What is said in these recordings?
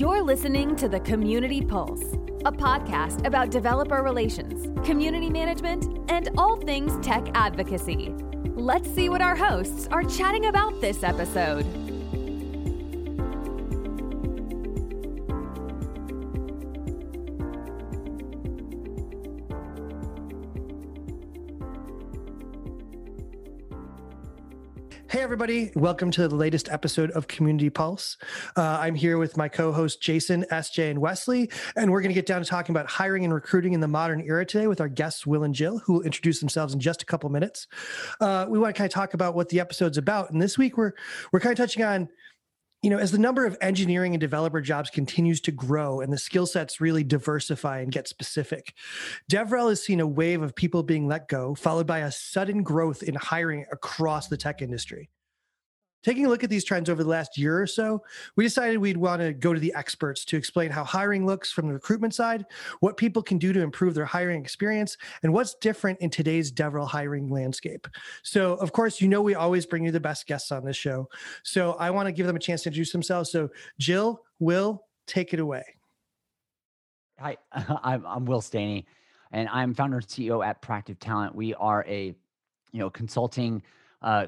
You're listening to the Community Pulse, a podcast about developer relations, community management, and all things tech advocacy. Let's see what our hosts are chatting about this episode. Hey, everybody. Welcome to the latest episode of Community Pulse. I'm here with my co-host, Jason, SJ, and Wesley, and we're going to get down to talking about hiring and recruiting in the modern era today with our guests, Will and Jill, who will introduce themselves in just a couple minutes. We want to kind of talk about what the episode's about. And this week, we're kind of touching on, as the number of engineering and developer jobs continues to grow and the skill sets really diversify and get specific, DevRel has seen a wave of people being let go, followed by a sudden growth in hiring across the tech industry. Taking a look at these trends over the last year or so, we decided we'd want to go to the experts to explain how hiring looks from the recruitment side, what people can do to improve their hiring experience, and what's different in today's DevRel hiring landscape. So, of course, we always bring you the best guests on this show. So I want to give them a chance to introduce themselves. So Jill, Will, take it away. Hi, I'm Will Staney, and I'm founder and CEO at Proactive Talent. We are a, consulting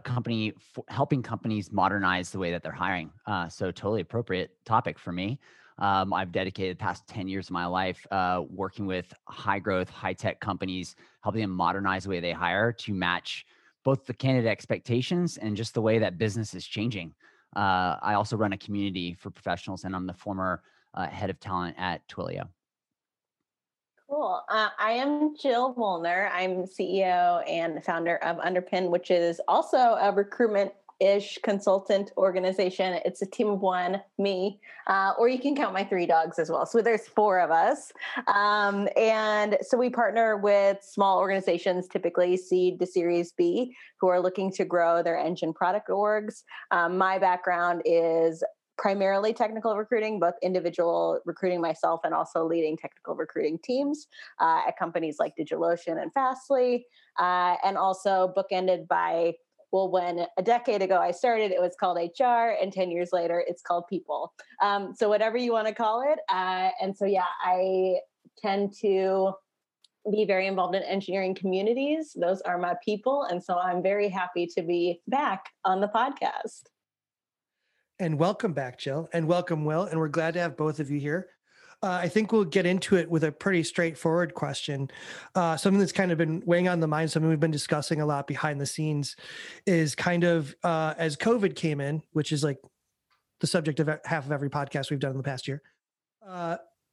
company helping companies modernize the way that they're hiring. So totally appropriate topic for me. I've dedicated the past 10 years of my life working with high growth, high tech companies, helping them modernize the way they hire to match both the candidate expectations and just the way that business is changing. I also run a community for professionals, and I'm the former head of talent at Twilio. Cool. I am Jill Wollner. I'm CEO and founder of Underpin, which is also a recruitment-ish consultant organization. It's a team of one, me, or you can count my three dogs as well. So there's four of us. And so we partner with small organizations, typically seed to Series B, who are looking to grow their engine product orgs. My background is primarily technical recruiting, both individual recruiting myself and also leading technical recruiting teams at companies like DigitalOcean and Fastly, and also bookended by, when a decade ago I started, it was called HR, and 10 years later, it's called people. So whatever you want to call it. And so, I tend to be very involved in engineering communities. Those are my people. And so I'm very happy to be back on the podcast. And welcome back, Jill, and welcome, Will, and we're glad to have both of you here. I think we'll get into it with a pretty straightforward question. Something that's kind of been weighing on the mind, something we've been discussing a lot behind the scenes, is kind of as COVID came in, which is like the subject of half of every podcast we've done in the past year,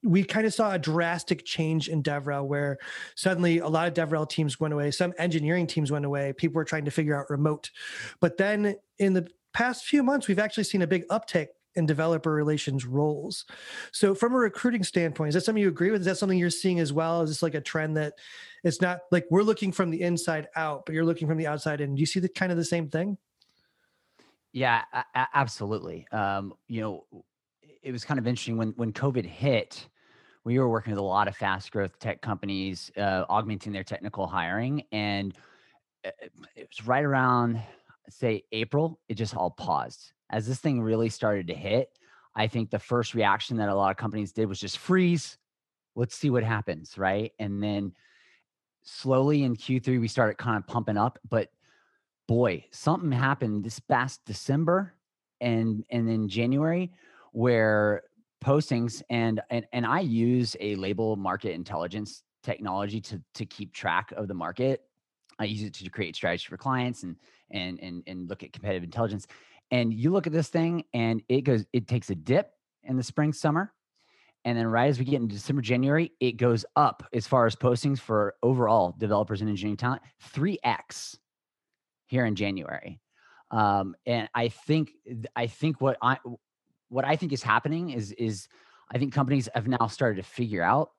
we kind of saw a drastic change in DevRel where suddenly a lot of DevRel teams went away, some engineering teams went away, people were trying to figure out remote. But then in the past few months, we've actually seen a big uptick in developer relations roles. So from a recruiting standpoint, is that something you agree with? Is that something you're seeing as well? Is this like a trend that it's not like we're looking from the inside out, but you're looking from the outside in? Do you see the kind of the same thing? Yeah, absolutely. It was kind of interesting when COVID hit, we were working with a lot of fast growth tech companies, augmenting their technical hiring. And it was right around, say, April, it just all paused. As this thing really started to hit, I think the first reaction that a lot of companies did was just freeze. Let's see what happens, right? And then slowly in Q3, we started kind of pumping up, but boy, something happened this past December and then January where postings and I use a label market intelligence technology to keep track of the market. I use it to create strategy for clients and look at competitive intelligence. And you look at this thing and it takes a dip in the spring, summer. And then right as we get into December, January, it goes up as far as postings for overall developers and engineering talent, 3x here in January. And I think what I think is happening is I think companies have now started to figure out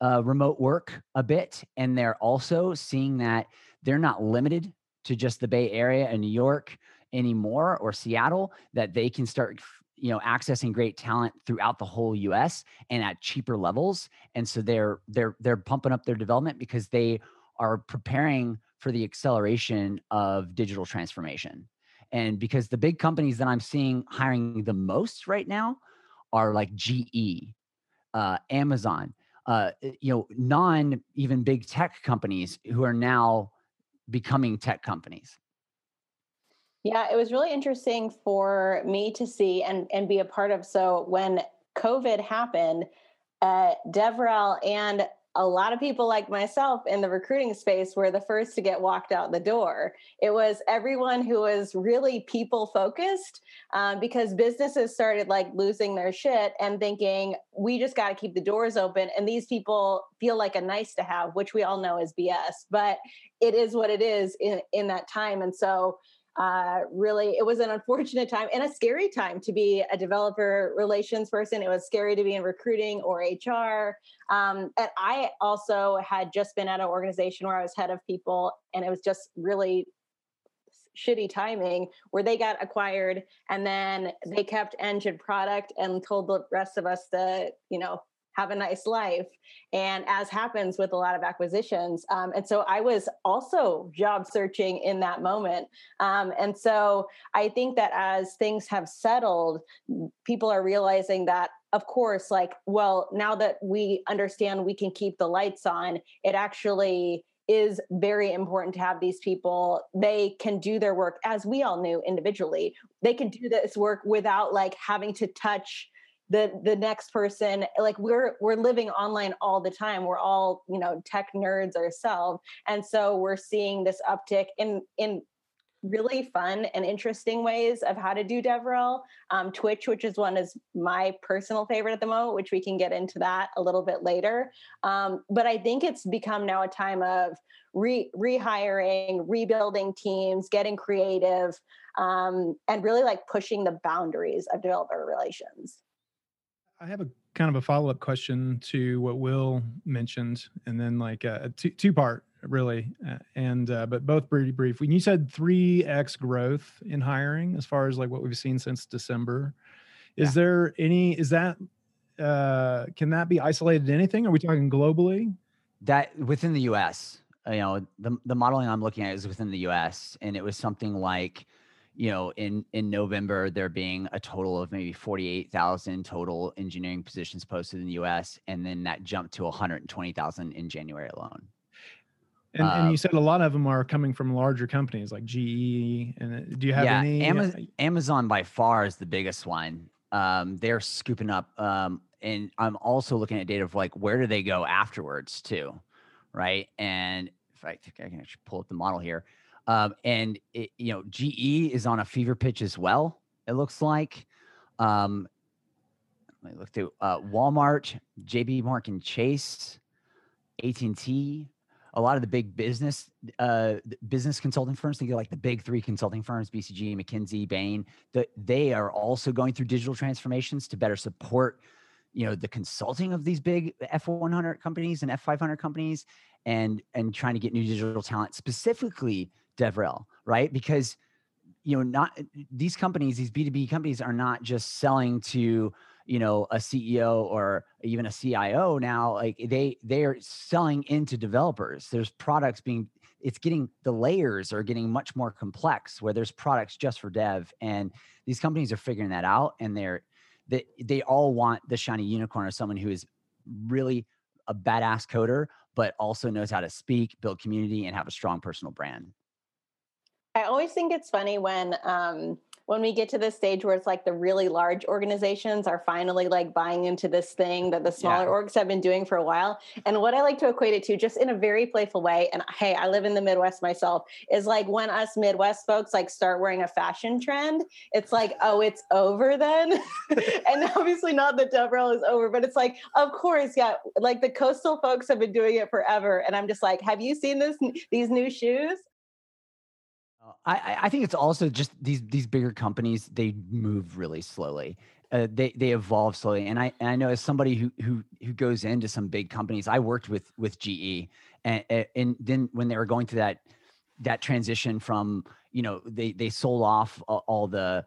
remote work a bit. And they're also seeing that they're not limited to just the Bay Area and New York anymore, or Seattle, that they can start, accessing great talent throughout the whole US and at cheaper levels. And so they're pumping up their development because they are preparing for the acceleration of digital transformation. And because the big companies that I'm seeing hiring the most right now are like GE, Amazon, non even big tech companies who are now becoming tech companies. Yeah, it was really interesting for me to see and be a part of. So when COVID happened, DevRel and a lot of people like myself in the recruiting space were the first to get walked out the door. It was everyone who was really people focused, because businesses started like losing their shit and thinking, we just got to keep the doors open. And these people feel like a nice to have, which we all know is BS, but it is what it is in that time. And so really, it was an unfortunate time and a scary time to be a developer relations person. It was scary to be in recruiting or HR. And I also had just been at an organization where I was head of people, and it was just really shitty timing where they got acquired and then they kept Engine product and told the rest of us to, have a nice life. And as happens with a lot of acquisitions. And so I was also job searching in that moment. And so I think that as things have settled, people are realizing that, of course, now that we understand we can keep the lights on, it actually is very important to have these people. They can do their work, as we all knew individually. They can do this work without having to touch the next person. We're living online all the time. We're all, tech nerds ourselves. And so we're seeing this uptick in really fun and interesting ways of how to do DevRel. Twitch, which is one is my personal favorite at the moment, which we can get into that a little bit later. But I think it's become now a time of rehiring, rebuilding teams, getting creative, and really pushing the boundaries of developer relations. I have a kind of a follow-up question to what Will mentioned, and then a two-part really, but both pretty brief. When you said 3x growth in hiring, as far as what we've seen since December, is there any? Is that can that be isolated to anything? Are we talking globally? That within the U.S., the modeling I'm looking at is within the U.S., and it was something in November, there being a total of maybe 48,000 total engineering positions posted in the US. And then that jumped to 120,000 in January alone. And you said a lot of them are coming from larger companies like GE. And do you have any? Amazon by far is the biggest one. They're scooping up. And I'm also looking at data of where do they go afterwards too? Right. And if I think I can actually pull up the model here. GE is on a fever pitch as well, it looks like. Let me look through Walmart, JB Mark and Chase, AT&T, a lot of the big business consulting firms. Think of the big three consulting firms, BCG, McKinsey, Bain. They are also going through digital transformations to better support, the consulting of these big F100 companies and F500 companies, and trying to get new digital talent, specifically DevRel, right? Because not these companies, these B2B companies are not just selling to a CEO or even a CIO now. They are selling into developers. There's products being, it's getting, the layers are getting much more complex where there's products just for dev, and these companies are figuring that out, and they all want the shiny unicorn of someone who is really a badass coder, but also knows how to speak, build community, and have a strong personal brand. I always think it's funny when we get to this stage where it's the really large organizations are finally buying into this thing that the smaller orgs have been doing for a while. And what I like to equate it to, just in a very playful way, and hey, I live in the Midwest myself, is when us Midwest folks start wearing a fashion trend, it's oh, it's over then. And obviously not that DevRel is over, but it's of course, the coastal folks have been doing it forever. And I'm just have you seen these new shoes? I think it's also just these bigger companies, they move really slowly. They evolve slowly. And I know as somebody who goes into some big companies, I worked with GE. And then when they were going through that transition from, they sold off all the,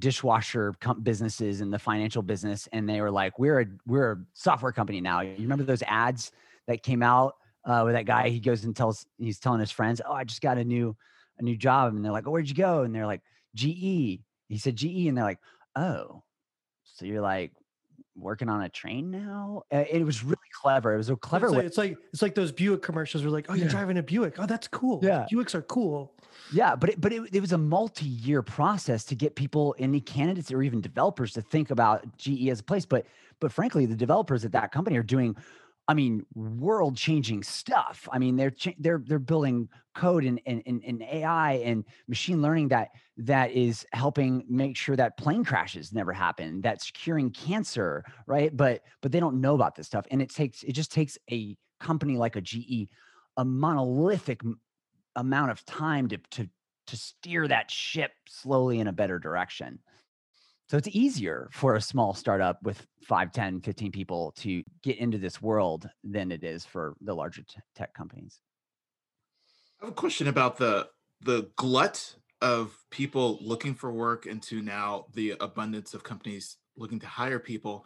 dishwasher businesses and the financial business. And they were we're a software company now. You remember those ads that came out where that guy, he goes and he's telling his friends, oh, I just got a new job. And they're like, oh, where'd you go? And they're like, GE. He said, GE. And they're like, oh, so you're working on a train now. It was really clever. It was a clever way. It's like those Buick commercials were like, oh, you're driving a Buick. Oh, that's cool. Yeah. Buicks are cool. Yeah. But it was a multi-year process to get people, any candidates or even developers, to think about GE as a place. But frankly, the developers at that company are doing, I mean, world-changing stuff. I mean, they're building code and AI and machine learning that is helping make sure that plane crashes never happen. That's curing cancer, right? But they don't know about this stuff, and it just takes a company like a GE a monolithic amount of time to steer that ship slowly in a better direction. So it's easier for a small startup with 5, 10, 15 people to get into this world than it is for the larger tech companies. I have a question about the glut of people looking for work into now the abundance of companies looking to hire people.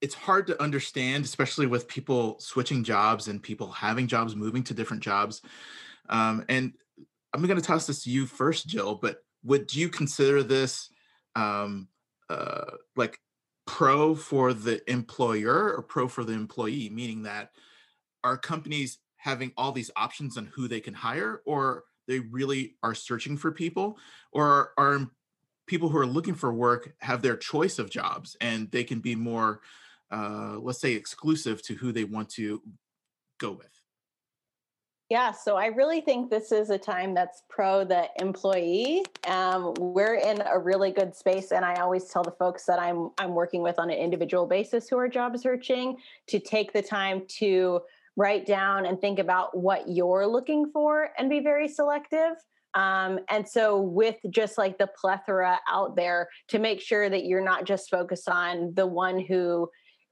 It's hard to understand, especially with people switching jobs and people having jobs, moving to different jobs. And I'm going to toss this to you first, Jill, but would you consider this like pro for the employer or pro for the employee, meaning that are companies having all these options on who they can hire, or they really are searching for people, or are people who are looking for work have their choice of jobs and they can be more, let's say, exclusive to who they want to go with? Yeah, so I really think this is a time that's pro the employee. We're in a really good space, and I always tell the folks that I'm working with on an individual basis who are job searching to take the time to write down and think about what you're looking for and be very selective. And so with just like the plethora out there, to make sure that you're not just focused on the one who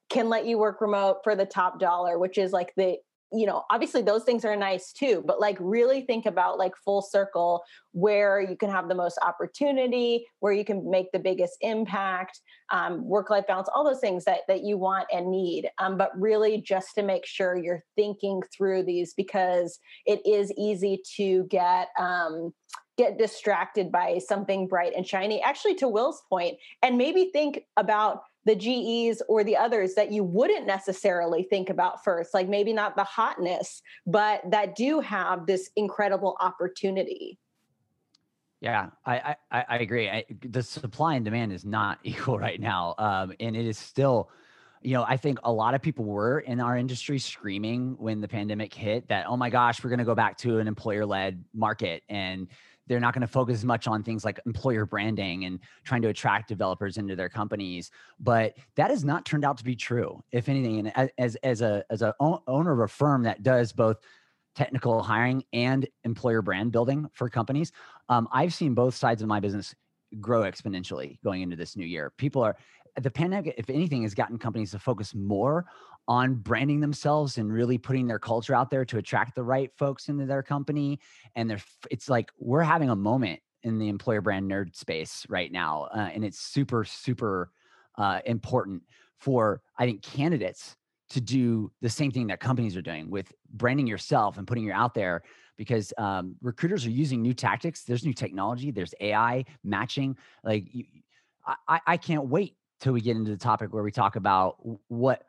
can let you work remote for the top dollar, which is like the, you know, obviously those things are nice too, but like really think about like full circle where you can have the most opportunity, where you can make the biggest impact, work-life balance, all those things that you want and need. But really just to make sure you're thinking through these, because it is easy to get distracted by something bright and shiny, actually to Will's point, and maybe think about the GEs or the others that you wouldn't necessarily think about first, like maybe not the hotness, but that do have this incredible opportunity. Yeah, I agree. The supply and demand is not equal right now. And it is still, you know, I think a lot of people were in our industry screaming when the pandemic hit that, oh my gosh, we're going to go back to an employer-led market, and they're not going to focus as much on things like employer branding and trying to attract developers into their companies. But that has not turned out to be true, if anything. And as a owner of a firm that does both technical hiring and employer brand building for companies, I've seen both sides of my business grow exponentially going into this new year. The pandemic, if anything, has gotten companies to focus more on branding themselves and really putting their culture out there to attract the right folks into their company. And it's like we're having a moment in the employer brand nerd space right now. And it's super, super important for, I think, candidates to do the same thing that companies are doing with branding yourself and putting you out there, because recruiters are using new tactics. There's new technology. There's AI matching. Like I can't wait till we get into the topic where we talk about what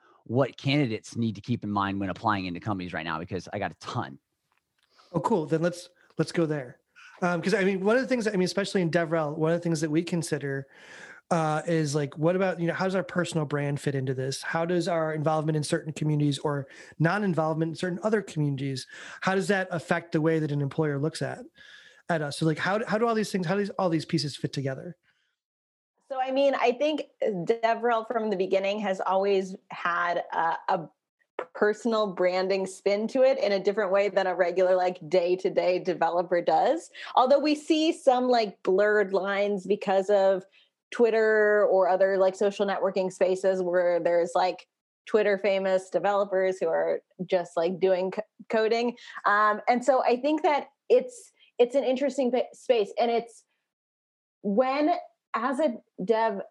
candidates need to keep in mind when applying into companies right now, because I got a ton. Oh, cool. Then let's go there. Because I mean, one of the things, especially in DevRel, one of the things that we consider is like, what about, how does our personal brand fit into this? How does our involvement in certain communities or non-involvement in certain other communities, how does that affect the way that an employer looks at us? So like, how do all these pieces fit together? So, I think DevRel from the beginning has always had a personal branding spin to it in a different way than a regular like day-to-day developer does. Although we see some like blurred lines because of Twitter or other like social networking spaces where there's like Twitter famous developers who are just like doing coding. And so I think that it's an interesting space, and it's when, as a dev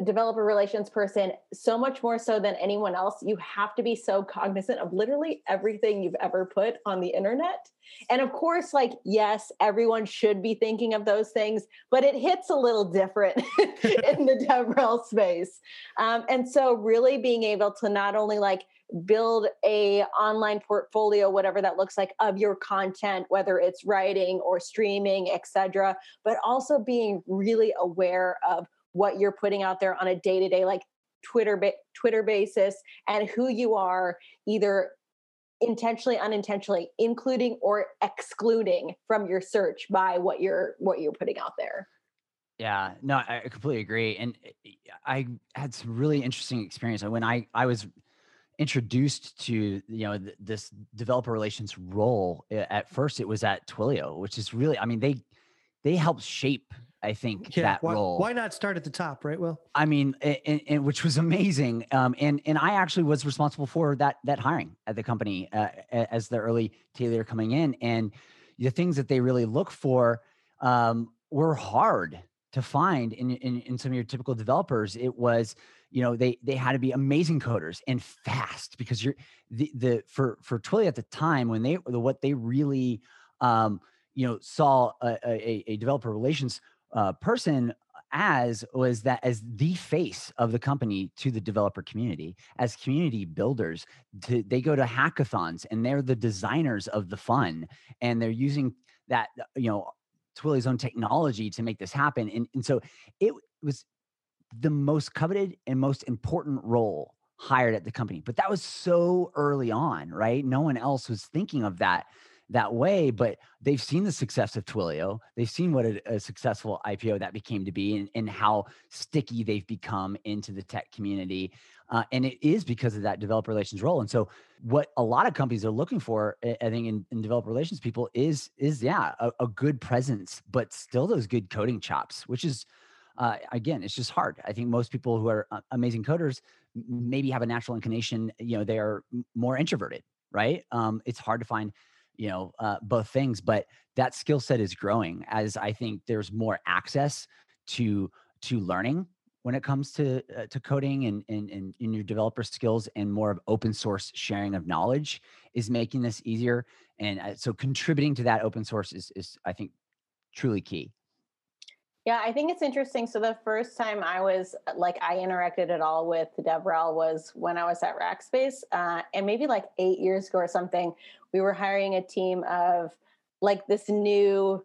a developer relations person, so much more so than anyone else. You have to be so cognizant of literally everything you've ever put on the internet. And of course, like, yes, everyone should be thinking of those things, but it hits a little different in the DevRel space. And so really being able to not only like build a online portfolio, whatever that looks like, of your content, whether it's writing or streaming, et cetera, but also being really aware of what you're putting out there on a day-to-day, like Twitter basis, and who you are either intentionally, unintentionally including or excluding from your search by what you're putting out there. Yeah, no, I completely agree. And I had some really interesting experience when I was introduced to, this developer relations role. At first it was at Twilio, which is really, I mean, they helped shape, I think, that role. Why not start at the top, right, Will? I mean, and which was amazing. And I actually was responsible for that hiring at the company as the early tailor coming in. And the things that they really look for were hard to find in some of your typical developers. It was, they had to be amazing coders and fast, because for Twilio at the time, when what they really saw a developer relations person as the face of the company to the developer community, as community builders. They go to hackathons and they're the designers of the fun, and they're using that, Twilio's own technology to make this happen. And so it was the most coveted and most important role hired at the company. But that was so early on, right? No one else was thinking of that way, but they've seen the success of Twilio. They've seen what a successful IPO that became to be, and how sticky they've become into the tech community. And it is because of that developer relations role. And so what a lot of companies are looking for, I think, in developer relations people is a good presence, but still those good coding chops, which is, again, it's just hard. I think most people who are amazing coders maybe have a natural inclination, they are more introverted, right? It's hard to find both things, but that skill set is growing as I think there's more access to learning when it comes to coding and in your developer skills, and more of open source sharing of knowledge is making this easier. And so contributing to that open source is I think truly key. Yeah, I think it's interesting. So the first time I interacted at all with DevRel was when I was at Rackspace, and maybe like 8 years ago or something. We were hiring a team of like this new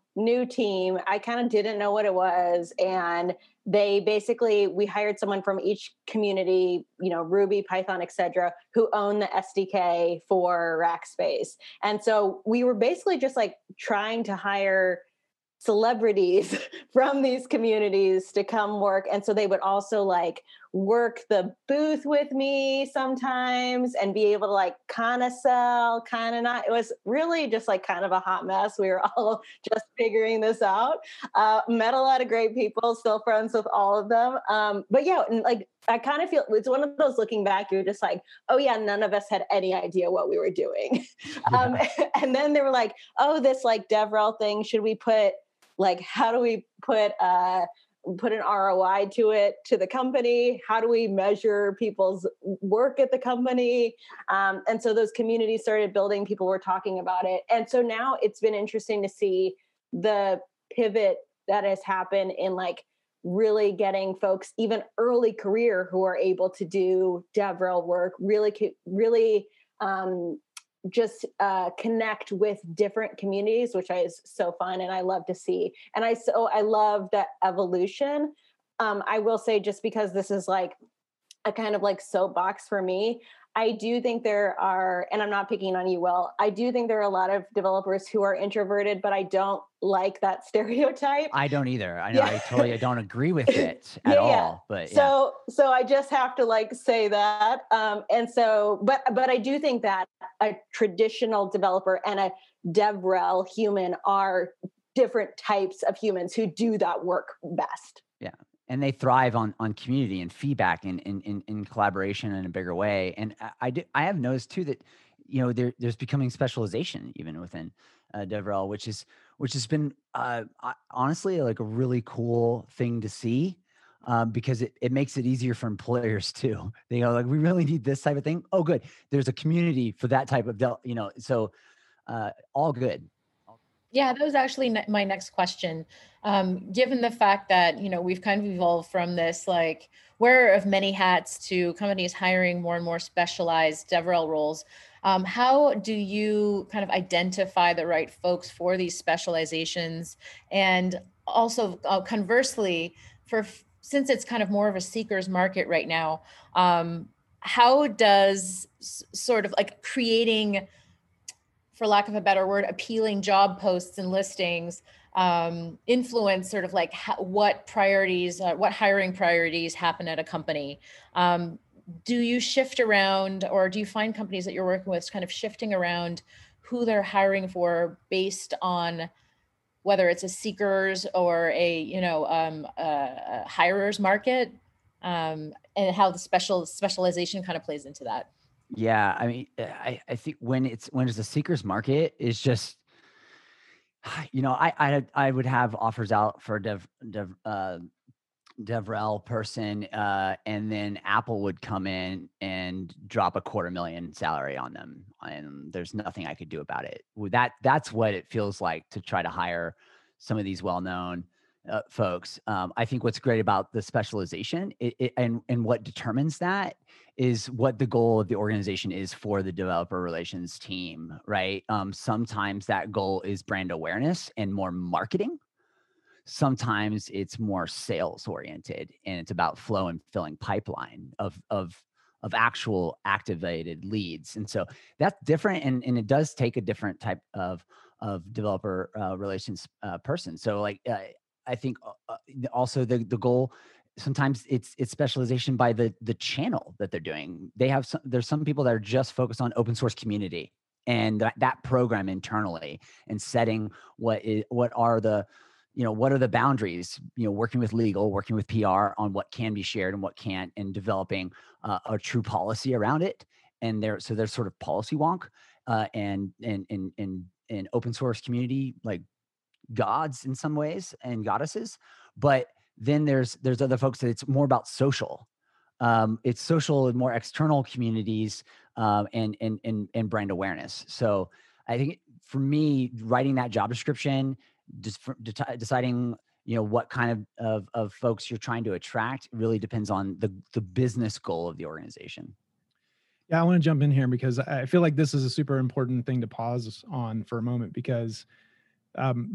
team. I kind of didn't know what it was, and we hired someone from each community, Ruby, Python, et cetera, who owned the SDK for Rackspace. And so we were basically just like trying to hire celebrities from these communities to come work. And so they would also like work the booth with me sometimes and be able to like kind of sell, kind of not. It was really just like kind of a hot mess. We were all just figuring this out. Met a lot of great people, still friends with all of them. But yeah, like I kind of feel it's one of those, looking back, you're just like, oh yeah, none of us had any idea what we were doing. Yeah. And then they were like, oh, this like DevRel thing, should we put, like, how do we put an ROI to it, to the company? How do we measure people's work at the company? And so those communities started building, people were talking about it. And so now it's been interesting to see the pivot that has happened in like really getting folks, even early career, who are able to do DevRel work, really connect with different communities, which is so fun. And I love to see. And I love that evolution. I will say, just because this is like a kind of like soapbox for me, I do think there are, and I'm not picking on you, Will, I do think there are a lot of developers who are introverted, but I don't like that stereotype. I don't either. I know. Yeah. I don't agree with it at all. But yeah. So I just have to like say that. And so, but I do think that a traditional developer and a DevRel human are different types of humans who do that work best. Yeah. And they thrive on community and feedback and in collaboration in a bigger way. And I have noticed too that there's becoming specialization even within DevRel, which has been honestly like a really cool thing to see. because it makes it easier for employers too. They go like, we really need this type of thing. Oh, good. There's a community for that type of, so all good. Yeah, that was actually my next question. Given the fact that, we've kind of evolved from this, like, wearer of many hats to companies hiring more and more specialized DevRel roles, how do you kind of identify the right folks for these specializations? And also conversely, since it's kind of more of a seeker's market right now, how does sort of like creating, for lack of a better word, appealing job posts and listings influence sort of like what priorities, what hiring priorities happen at a company? Do you shift around, or do you find companies that you're working with kind of shifting around who they're hiring for based on whether it's a seekers or a, a hirers market, and how the specialization kind of plays into that? Yeah. I mean, I think when it's a seekers market, it's just, I would have offers out for DevRel person, and then Apple would come in and drop $250,000 salary on them, and there's nothing I could do about it. That's what it feels like to try to hire some of these well-known folks. I think what's great about the specialization and what determines that is what the goal of the organization is for the developer relations team, right? Sometimes that goal is brand awareness and more marketing. Sometimes it's more sales oriented, and it's about flow and filling pipeline of actual activated leads. And so that's different. And it does take a different type of developer relations person. So like, I think also the goal, sometimes it's specialization by the channel that they're doing. There's some people that are just focused on open source community and that program internally, and setting what are the boundaries, working with legal, working with PR on what can be shared and what can't, and developing a true policy around it. And there's sort of policy wonk and open source community, like gods in some ways and goddesses. But then there's other folks that it's more about social. It's social and more external communities and brand awareness. So I think for me, writing that job description, just deciding, what kind of folks you're trying to attract really depends on the business goal of the organization. Yeah, I want to jump in here because I feel like this is a super important thing to pause on for a moment, because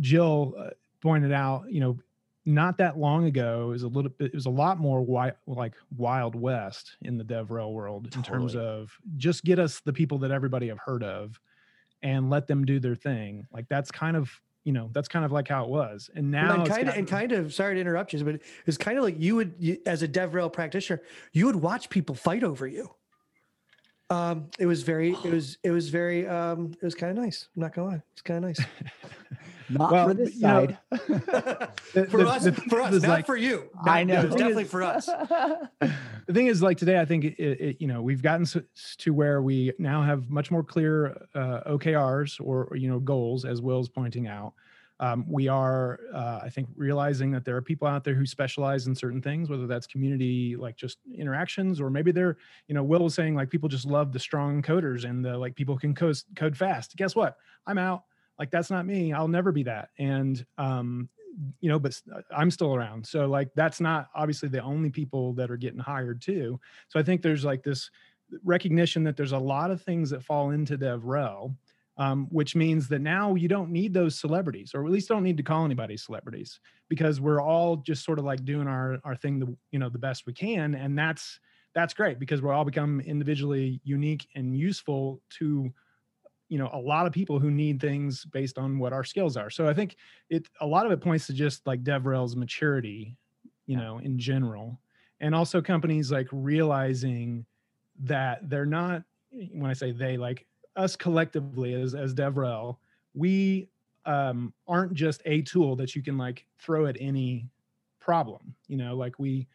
Jill pointed out, not that long ago, it was a lot more Wild West in the DevRel world. Totally. In terms of just get us the people that everybody have heard of and let them do their thing. Like that's kind of like how it was. And now and sorry to interrupt you, but it's kind of like you as a DevRel practitioner, you would watch people fight over you. It was kind of nice. I'm not gonna lie. It's kind of nice. For this side. For us, not like, for you. I know. It's definitely for us. The thing is, like today, I think we've gotten to where we now have much more clear OKRs or goals, as Will's pointing out. We are, I think, realizing that there are people out there who specialize in certain things, whether that's community, like just interactions, or maybe they're, Will was saying, like, people just love the strong coders and the, like, people can code fast. Guess what? I'm out. Like, that's not me. I'll never be that. And, but I'm still around. So like, that's not obviously the only people that are getting hired too. So I think there's like this recognition that there's a lot of things that fall into DevRel. Which means that now you don't need those celebrities, or at least don't need to call anybody celebrities, because we're all just sort of like doing our thing, the best we can. And that's great, because we're all become individually unique and useful to, a lot of people who need things based on what our skills are. So I think a lot of it points to just like DevRel's maturity, in general, and also companies like realizing that they're not, when I say they, like, us collectively as DevRel, we aren't just a tool that you can like throw at any problem. Like we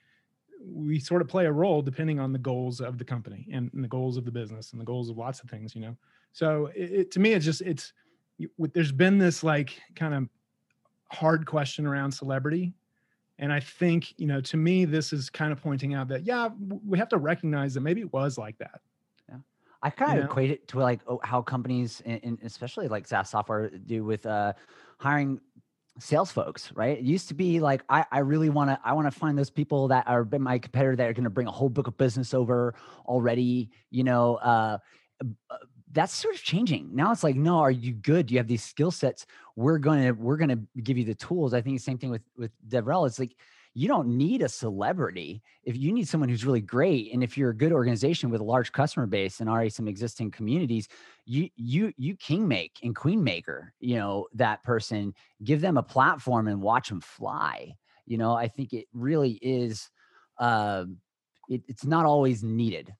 sort of play a role depending on the goals of the company and the goals of the business and the goals of lots of things. So it to me, it's just there's been this like kind of hard question around celebrity, And I think, you know, to me, this is kind of pointing out that, yeah, we have to recognize that maybe it was like that. Yeah, I kind of equate it to like how companies, and especially like SaaS software, do with hiring sales folks, right? It used to be like, I want to find those people that are my competitor that are going to bring a whole book of business over already, you know. That's sort of changing now. It's like, no, are you good? Do you have these skill sets? We're gonna give you the tools. I think the same thing with DevRel. It's like, you don't need a celebrity. If you need someone who's really great, and if you're a good organization with a large customer base and already some existing communities, you king make and queen maker, you know, that person, give them a platform and watch them fly. You know, I think it really is, it's not always needed.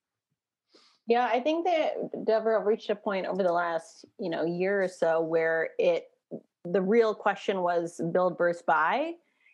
Yeah, I think that DevRel reached a point over the last, you know, year or so where the real question was build versus buy.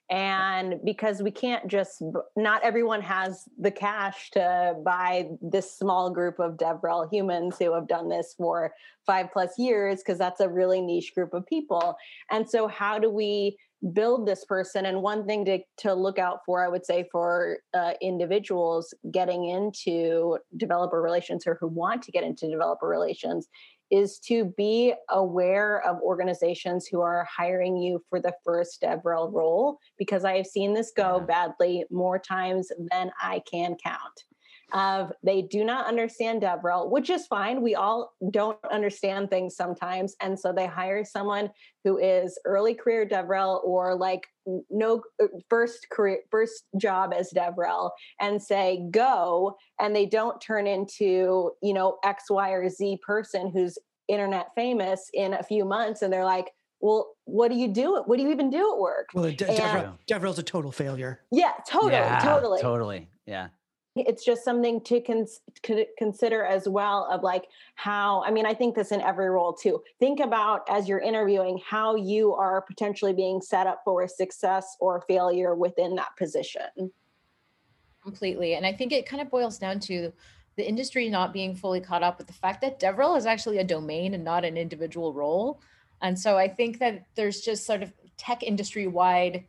And because we can't just, not everyone has the cash to buy this small group of DevRel humans who have done this for 5+ years, because that's a really niche group of people. And so how do we build this person? And one thing to look out for, I would say, for individuals getting into developer relations or who want to get into developer relations, is to be aware of organizations who are hiring you for the first DevRel role, because I have seen this go badly more times than I can count. They do not understand DevRel, which is fine. We all don't understand things sometimes. And so they hire someone who is early career DevRel or like first job as DevRel and say, go. And they don't turn into, you know, X, Y, or Z person who's internet famous in a few months. And they're like, well, what do you do? What do you even do at work? Well, DevRel's a total failure. Yeah, totally. Yeah, totally. Totally. Yeah. It's just something to consider as well, of like how, I mean, I think this in every role too. Think about, as you're interviewing, how you are potentially being set up for success or failure within that position. Completely. And I think it kind of boils down to the industry not being fully caught up with the fact that DevRel is actually a domain and not an individual role. And so I think that there's just sort of tech industry-wide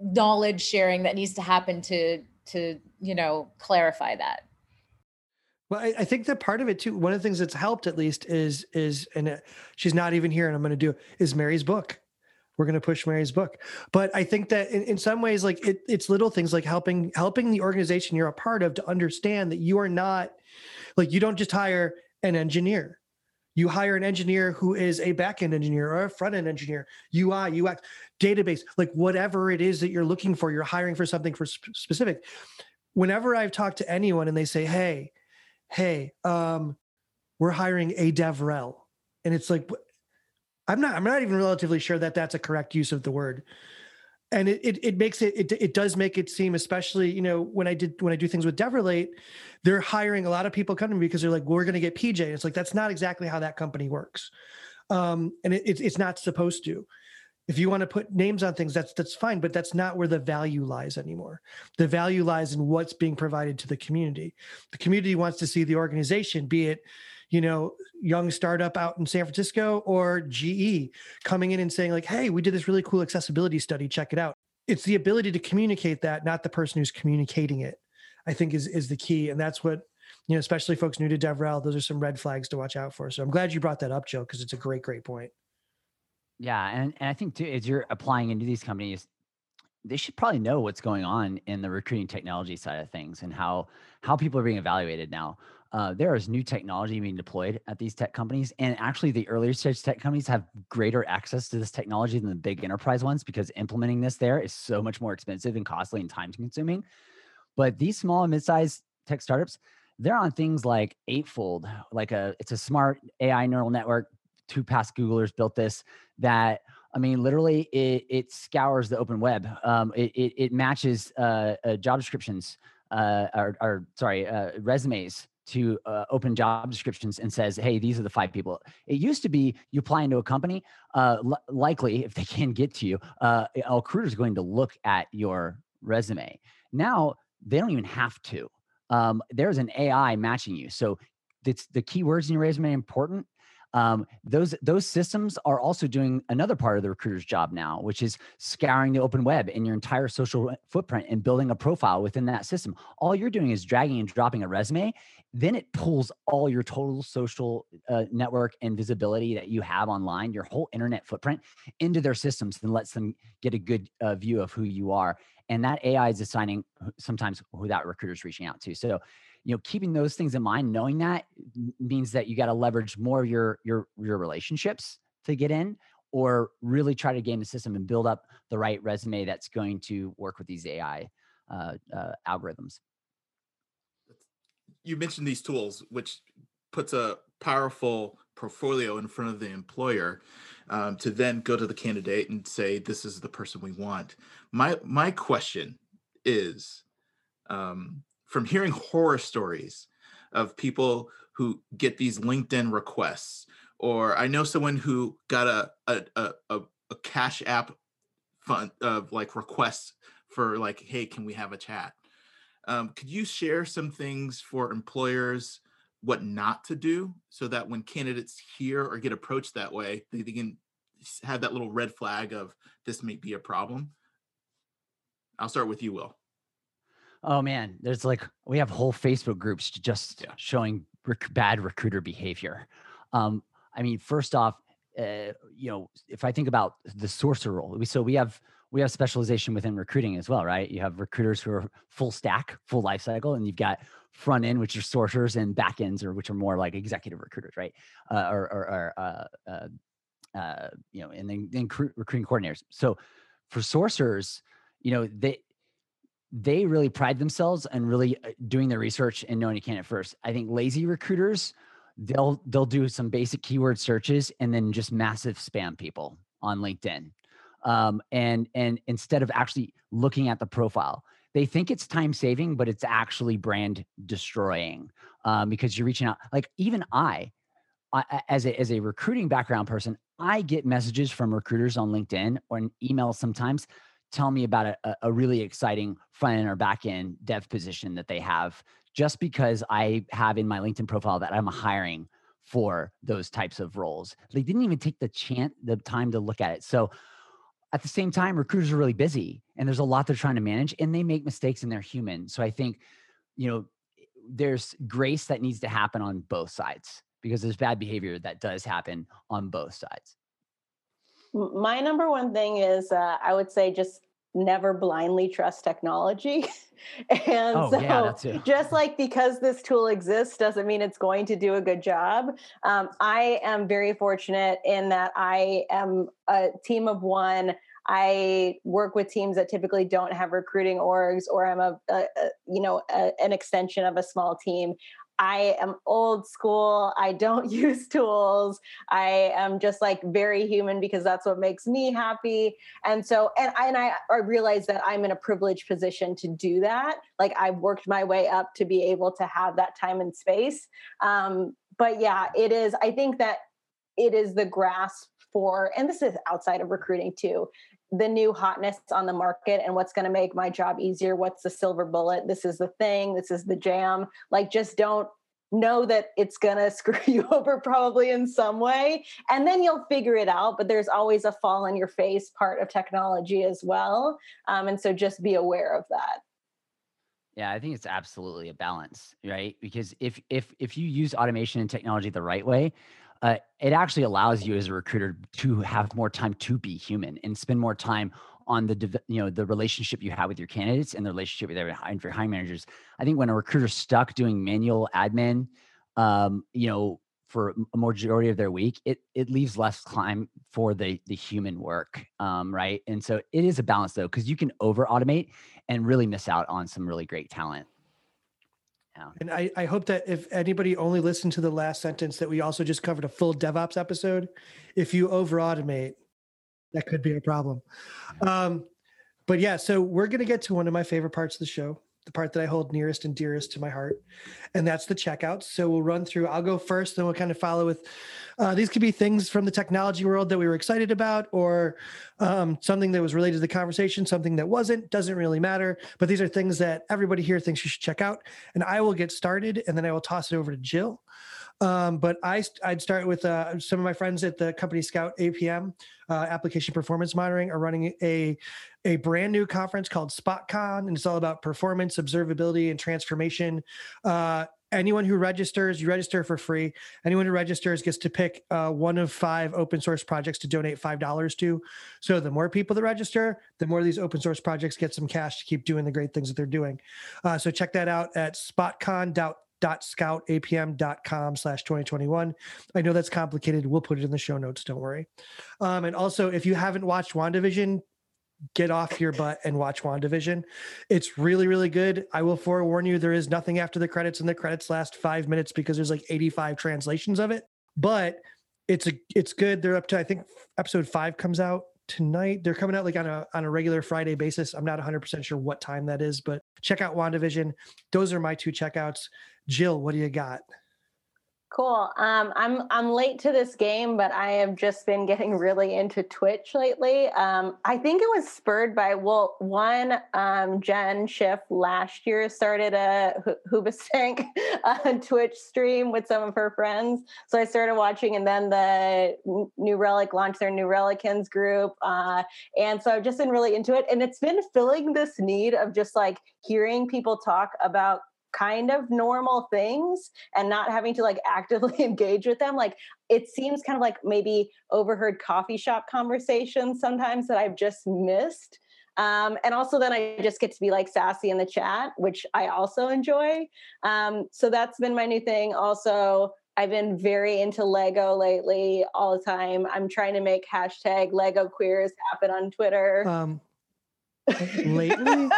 knowledge sharing that needs to happen to you know, clarify that. Well, I think that part of it too, one of the things that's helped at least is, and she's not even here and I'm going to do, is Mary's book. We're going to push Mary's book. But I think that in some ways, like it's little things like helping the organization you're a part of to understand that you are not, like, you don't just hire an engineer. You hire an engineer who is a back-end engineer or a front-end engineer, UI, UX, database, like whatever it is that you're looking for, you're hiring for something for specific. Whenever I've talked to anyone and they say, hey, we're hiring a DevRel. And it's like, I'm not even relatively sure that that's a correct use of the word. And it does make it seem, especially, you know, when I do things with DevRelate, they're hiring a lot of people come to me because they're like, well, we're going to get PJ. And it's like, that's not exactly how that company works. And it's not supposed to. If you want to put names on things, that's fine, but that's not where the value lies anymore. The value lies in what's being provided to the community. The community wants to see the organization, be it, you know, young startup out in San Francisco or GE coming in and saying like, hey, we did this really cool accessibility study, check it out. It's the ability to communicate that, not the person who's communicating it, I think is the key. And that's what, you know, especially folks new to DevRel, those are some red flags to watch out for. So I'm glad you brought that up, Joe, because it's a great, great point. Yeah. And I think too, as you're applying into these companies, they should probably know what's going on in the recruiting technology side of things and how people are being evaluated now. There is new technology being deployed at these tech companies. And actually the earlier stage tech companies have greater access to this technology than the big enterprise ones, because implementing this there is so much more expensive and costly and time consuming. But these small and mid-sized tech startups, they're on things like Eightfold, it's a smart AI neural network. 2 past Googlers built this that, I mean, literally it scours the open web. It matches job descriptions or resumes to open job descriptions and says, hey, these are the 5 people. It used to be you apply into a company, likely if they can get to you, a recruiter is going to look at your resume. Now they don't even have to. There's an AI matching you. So it's the keywords in your resume important. Those systems are also doing another part of the recruiter's job now, which is scouring the open web and your entire social footprint and building a profile within that system. All you're doing is dragging and dropping a resume. Then it pulls all your total social network and visibility that you have online, your whole internet footprint, into their systems and lets them get a good view of who you are. And that AI is assigning sometimes who that recruiter's reaching out to. So, you know, keeping those things in mind, knowing that means that you got to leverage more of your relationships to get in, or really try to game the system and build up the right resume that's going to work with these AI algorithms. You mentioned these tools, which puts a powerful portfolio in front of the employer to then go to the candidate and say, this is the person we want. My question is, from hearing horror stories of people who get these LinkedIn requests, or I know someone who got a Cash App fund of like requests for like, hey, can we have a chat? Could you share some things for employers, what not to do, so that when candidates hear or get approached that way, they can have that little red flag of this may be a problem? I'll start with you, Will. Oh man, there's like, we have whole Facebook groups just showing bad recruiter behavior. I mean, first off, you know, if I think about the sourcer role, we have specialization within recruiting as well, right? You have recruiters who are full stack, full life cycle, and you've got front end, which are sourcers, and back ends, or which are more like executive recruiters, right? You know, and then recruiting coordinators. So for sourcers, you know, they really pride themselves on really doing their research and knowing a candidate first. I think lazy recruiters, they'll do some basic keyword searches and then just massive spam people on LinkedIn. And instead of actually looking at the profile, they think it's time saving, but it's actually brand destroying, because you're reaching out. Like even I as a recruiting background person, I get messages from recruiters on LinkedIn or an email sometimes. Tell me about a really exciting front end or back end dev position that they have, just because I have in my LinkedIn profile that I'm hiring for those types of roles. They didn't even take the time to look at it. So at the same time, recruiters are really busy and there's a lot they're trying to manage, and they make mistakes and they're human. So I think, you know, there's grace that needs to happen on both sides, because there's bad behavior that does happen on both sides. My number one thing is I would say just never blindly trust technology. And just like because this tool exists doesn't mean it's going to do a good job. I am very fortunate in that I am a team of one. I work with teams that typically don't have recruiting orgs, or I'm an extension of a small team. I am old school. I don't use tools. I am just like very human, because that's what makes me happy. And so, and I realize that I'm in a privileged position to do that. Like I've worked my way up to be able to have that time and space. But yeah, I think that it is the grasp for, and this is outside of recruiting too, the new hotness on the market and what's going to make my job easier. What's the silver bullet? This is the thing. This is the jam. Like, just don't know that it's going to screw you over probably in some way. And then you'll figure it out. But there's always a fall on your face part of technology as well. And so just be aware of that. Yeah, I think it's absolutely a balance, right? Because if you use automation and technology the right way, it actually allows you as a recruiter to have more time to be human and spend more time on the relationship you have with your candidates and the relationship with your hiring managers. I think when a recruiter's stuck doing manual admin, for a majority of their week, it leaves less time for the human work, right? And so it is a balance though, because you can over automate and really miss out on some really great talent. And I hope that if anybody only listened to the last sentence, that we also just covered a full DevOps episode. If you over-automate, that could be a problem. But yeah, so we're going to get to one of my favorite parts of the show, the part that I hold nearest and dearest to my heart, and that's the checkouts. So we'll run through, I'll go first, then we'll kind of follow with, these could be things from the technology world that we were excited about, or something that was related to the conversation, something that wasn't, doesn't really matter. But these are things that everybody here thinks you should check out. And I will get started and then I will toss it over to Jill. But I'd start with some of my friends at the company Scout APM, Application Performance Monitoring, are running a brand new conference called SpotCon, and it's all about performance, observability, and transformation. Anyone who registers, you register for free. Anyone who registers gets to pick one of 5 open source projects to donate $5 to. So the more people that register, the more these open source projects get some cash to keep doing the great things that they're doing. So check that out at spotcon.scoutapm.com/2021. I know that's complicated. We'll put it in the show notes. Don't worry. And also, if you haven't watched WandaVision, get off your butt and watch WandaVision. It's really, really good. I will forewarn you, there is nothing after the credits, and the credits last 5 minutes because there's like 85 translations of it. But it's good. They're up to, I think, episode 5 comes out tonight. They're coming out like on a regular Friday basis. I'm not 100% sure what time that is, but check out WandaVision. Those are my 2 checkouts. Jill, what do you got? Cool. I'm late to this game, but I have just been getting really into Twitch lately. I think it was spurred by, well, one, Jen Schiff last year started a Hoobastank Twitch stream with some of her friends. So I started watching, and then the New Relic launched their New Relicans group. And so I've just been really into it. And it's been filling this need of just like hearing people talk about kind of normal things and not having to like actively engage with them. Like, it seems kind of like maybe overheard coffee shop conversations sometimes that I've just missed. And also then I just get to be like sassy in the chat, which I also enjoy. So that's been my new thing. Also, I've been very into Lego lately all the time. I'm trying to make hashtag Lego queers happen on Twitter. Lately?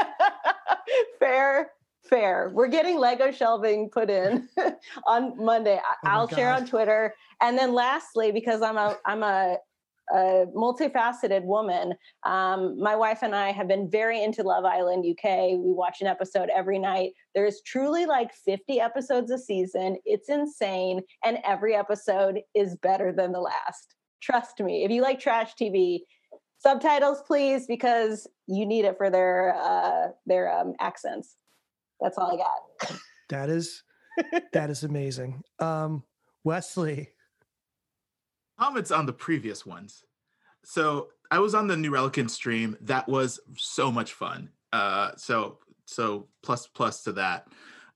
Fair. We're getting Lego shelving put in on Monday. I'll share on Twitter. And then lastly, because I'm a multifaceted woman, my wife and I have been very into Love Island UK. We watch an episode every night. There's truly like 50 episodes a season. It's insane. And every episode is better than the last. Trust me. If you like trash TV, subtitles, please, because you need it for their accents. That's all I got. That is amazing. Wesley. Comments on the previous ones. So I was on the New Relicant stream. That was so much fun. So plus to that.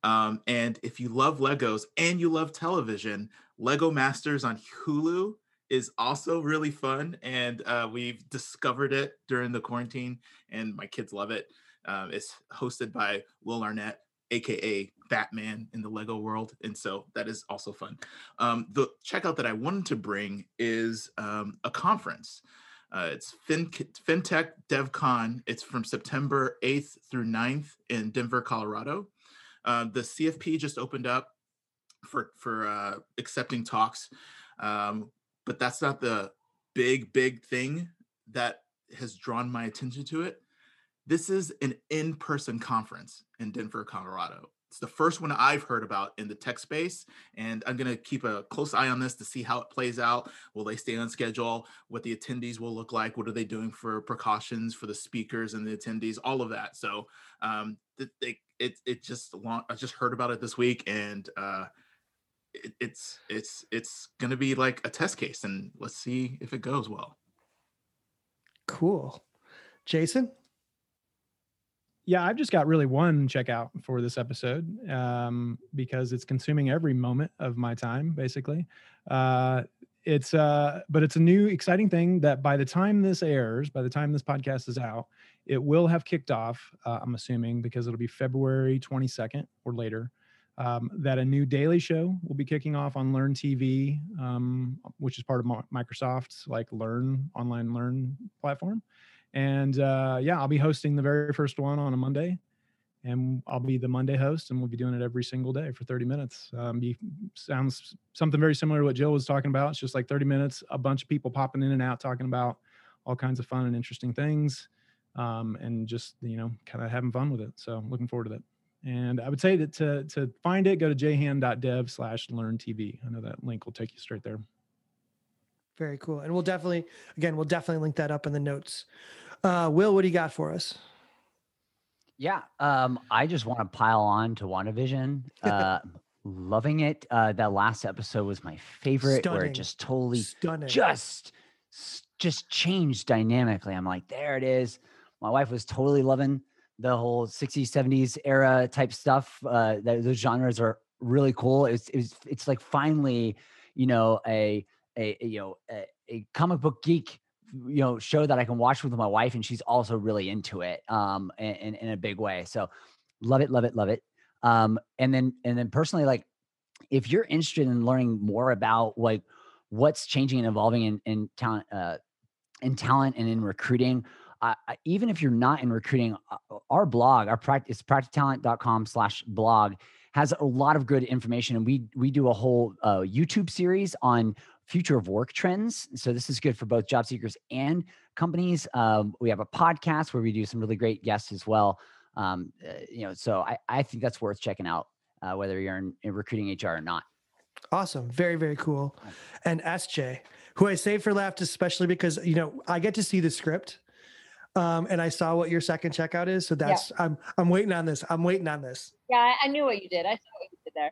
And if you love Legos and you love television, Lego Masters on Hulu is also really fun. And we've discovered it during the quarantine, and my kids love it. It's hosted by Will Arnett, aka Batman in the Lego world, and so that is also fun. The checkout that I wanted to bring is a conference. It's FinTech DevCon. It's from September 8th through 9th in Denver, Colorado. The CFP just opened up for accepting talks, but that's not the big thing that has drawn my attention to it. This is an in-person conference in Denver, Colorado. It's the first one I've heard about in the tech space, and I'm going to keep a close eye on this to see how it plays out. Will they stay on schedule? What the attendees will look like? What are they doing for precautions for the speakers and the attendees? All of that. So I just heard about it this week, and it's going to be like a test case, and let's see if it goes well. Cool, Jason. Yeah, I've just got really one checkout for this episode because it's consuming every moment of my time, basically. But it's a new exciting thing that by the time this airs, by the time this podcast is out, it will have kicked off, I'm assuming, because it'll be February 22nd or later, that a new daily show will be kicking off on Learn TV, which is part of Microsoft's like online learn platform. And I'll be hosting the very first one on a Monday, and I'll be the Monday host, and we'll be doing it every single day for 30 minutes. Sounds something very similar to what Jill was talking about. It's just like 30 minutes, a bunch of people popping in and out, talking about all kinds of fun and interesting things, and just, kind of having fun with it. So looking forward to that. And I would say that to find it, go to jhan.dev/LearnTV. I know that link will take you straight there. Very cool. And we'll definitely link that up in the notes. Will, what do you got for us? Yeah. I just want to pile on to WandaVision. Loving it. That last episode was my favorite. Stunning. Where it just totally just changed dynamically. I'm like, there it is. My wife was totally loving the whole 60s, 70s era type stuff. Those genres are really cool. It's like finally, you know, a comic book geek, you know, show that I can watch with my wife, and she's also really into it, in a big way. So love it, love it, love it. And then personally, like, if you're interested in learning more about like what's changing and evolving in talent and in recruiting, even if you're not in recruiting, our blog, our practice, practicetalent.com/blog, has a lot of good information. And we do a whole YouTube series on future of work trends. So this is good for both job seekers and companies. We have a podcast where we do some really great guests as well. You know, so I think that's worth checking out, whether you're in recruiting HR or not. Awesome. Very, very cool. And SJ, who I saved for last, especially because, you know, I get to see the script, and I saw what your second checkout is. So that's, yeah. I'm waiting on this. I'm waiting on this. Yeah. I knew what you did. I saw what you did there.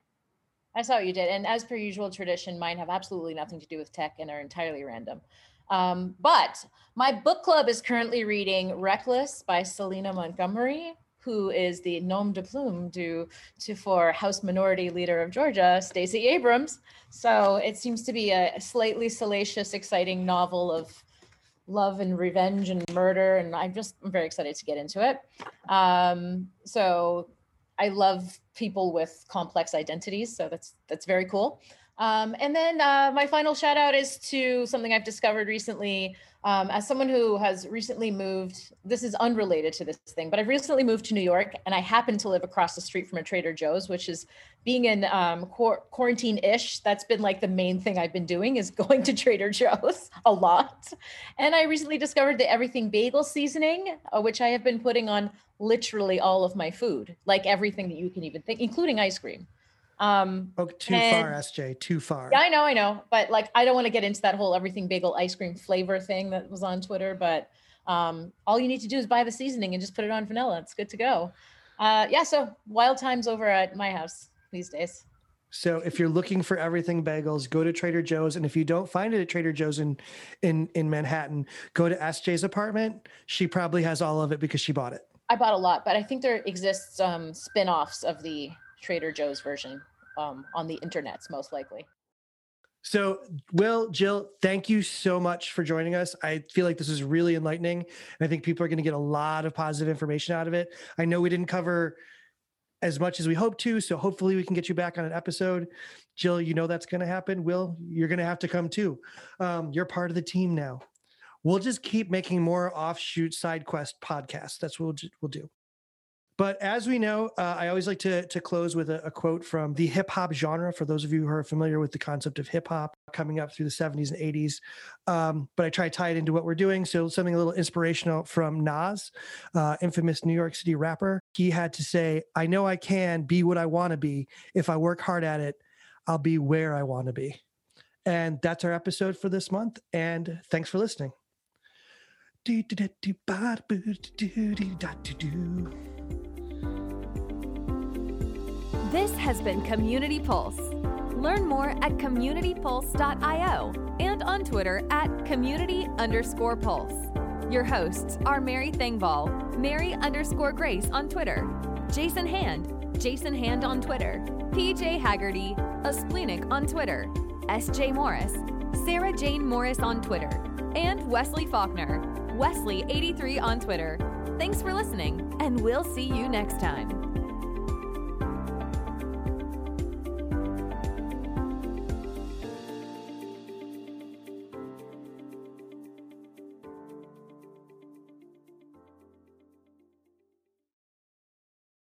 I saw what you did. And as per usual tradition, mine have absolutely nothing to do with tech and are entirely random. But my book club is currently reading Reckless by Selena Montgomery, who is the nom de plume for House Minority Leader of Georgia, Stacey Abrams. So it seems to be a slightly salacious, exciting novel of love and revenge and murder. And I'm very excited to get into it. So I love people with complex identities. So that's very cool. And then my final shout out is to something I've discovered recently. As someone who has recently moved, this is unrelated to this thing, but I've recently moved to New York, and I happen to live across the street from a Trader Joe's, which is being in quarantine-ish. That's been like the main thing I've been doing, is going to Trader Joe's a lot. And I recently discovered the everything bagel seasoning, which I have been putting on literally all of my food, like everything that you can even think, including ice cream. Too far, SJ, too far. Yeah, I know. But like, I don't want to get into that whole everything bagel ice cream flavor thing that was on Twitter, but all you need to do is buy the seasoning and just put it on vanilla. It's good to go. So wild times over at my house these days. So if you're looking for everything bagels, go to Trader Joe's. And if you don't find it at Trader Joe's in Manhattan, go to SJ's apartment. She probably has all of it because she bought it. I bought a lot, but I think there exists spin-offs of the Trader Joe's version on the internets, most likely. So Will, Jill, thank you so much for joining us. I feel like this is really enlightening, and I think people are going to get a lot of positive information out of it. I know we didn't cover as much as we hoped to, so hopefully we can get you back on an episode. Jill, you know that's going to happen. Will, you're going to have to come too. You're part of the team now. We'll just keep making more offshoot side quest podcasts. That's what we'll do. But as we know, I always like to close with a quote from the hip hop genre, for those of you who are familiar with the concept of hip hop coming up through the 70s and 80s. But I try to tie it into what we're doing. So something a little inspirational from Nas, infamous New York City rapper. He had to say, I know I can be what I want to be. If I work hard at it, I'll be where I want to be. And that's our episode for this month. And thanks for listening. This has been Community Pulse. Learn more at communitypulse.io and on Twitter at community_pulse. Your hosts are Mary Thingval, Mary_Grace on Twitter, Jason Hand on Twitter, PJ Haggerty, Asplenic on Twitter, SJ Morris, Sarah Jane Morris on Twitter, and Wesley Faulkner, Wesley83 on Twitter. Thanks for listening, and we'll see you next time.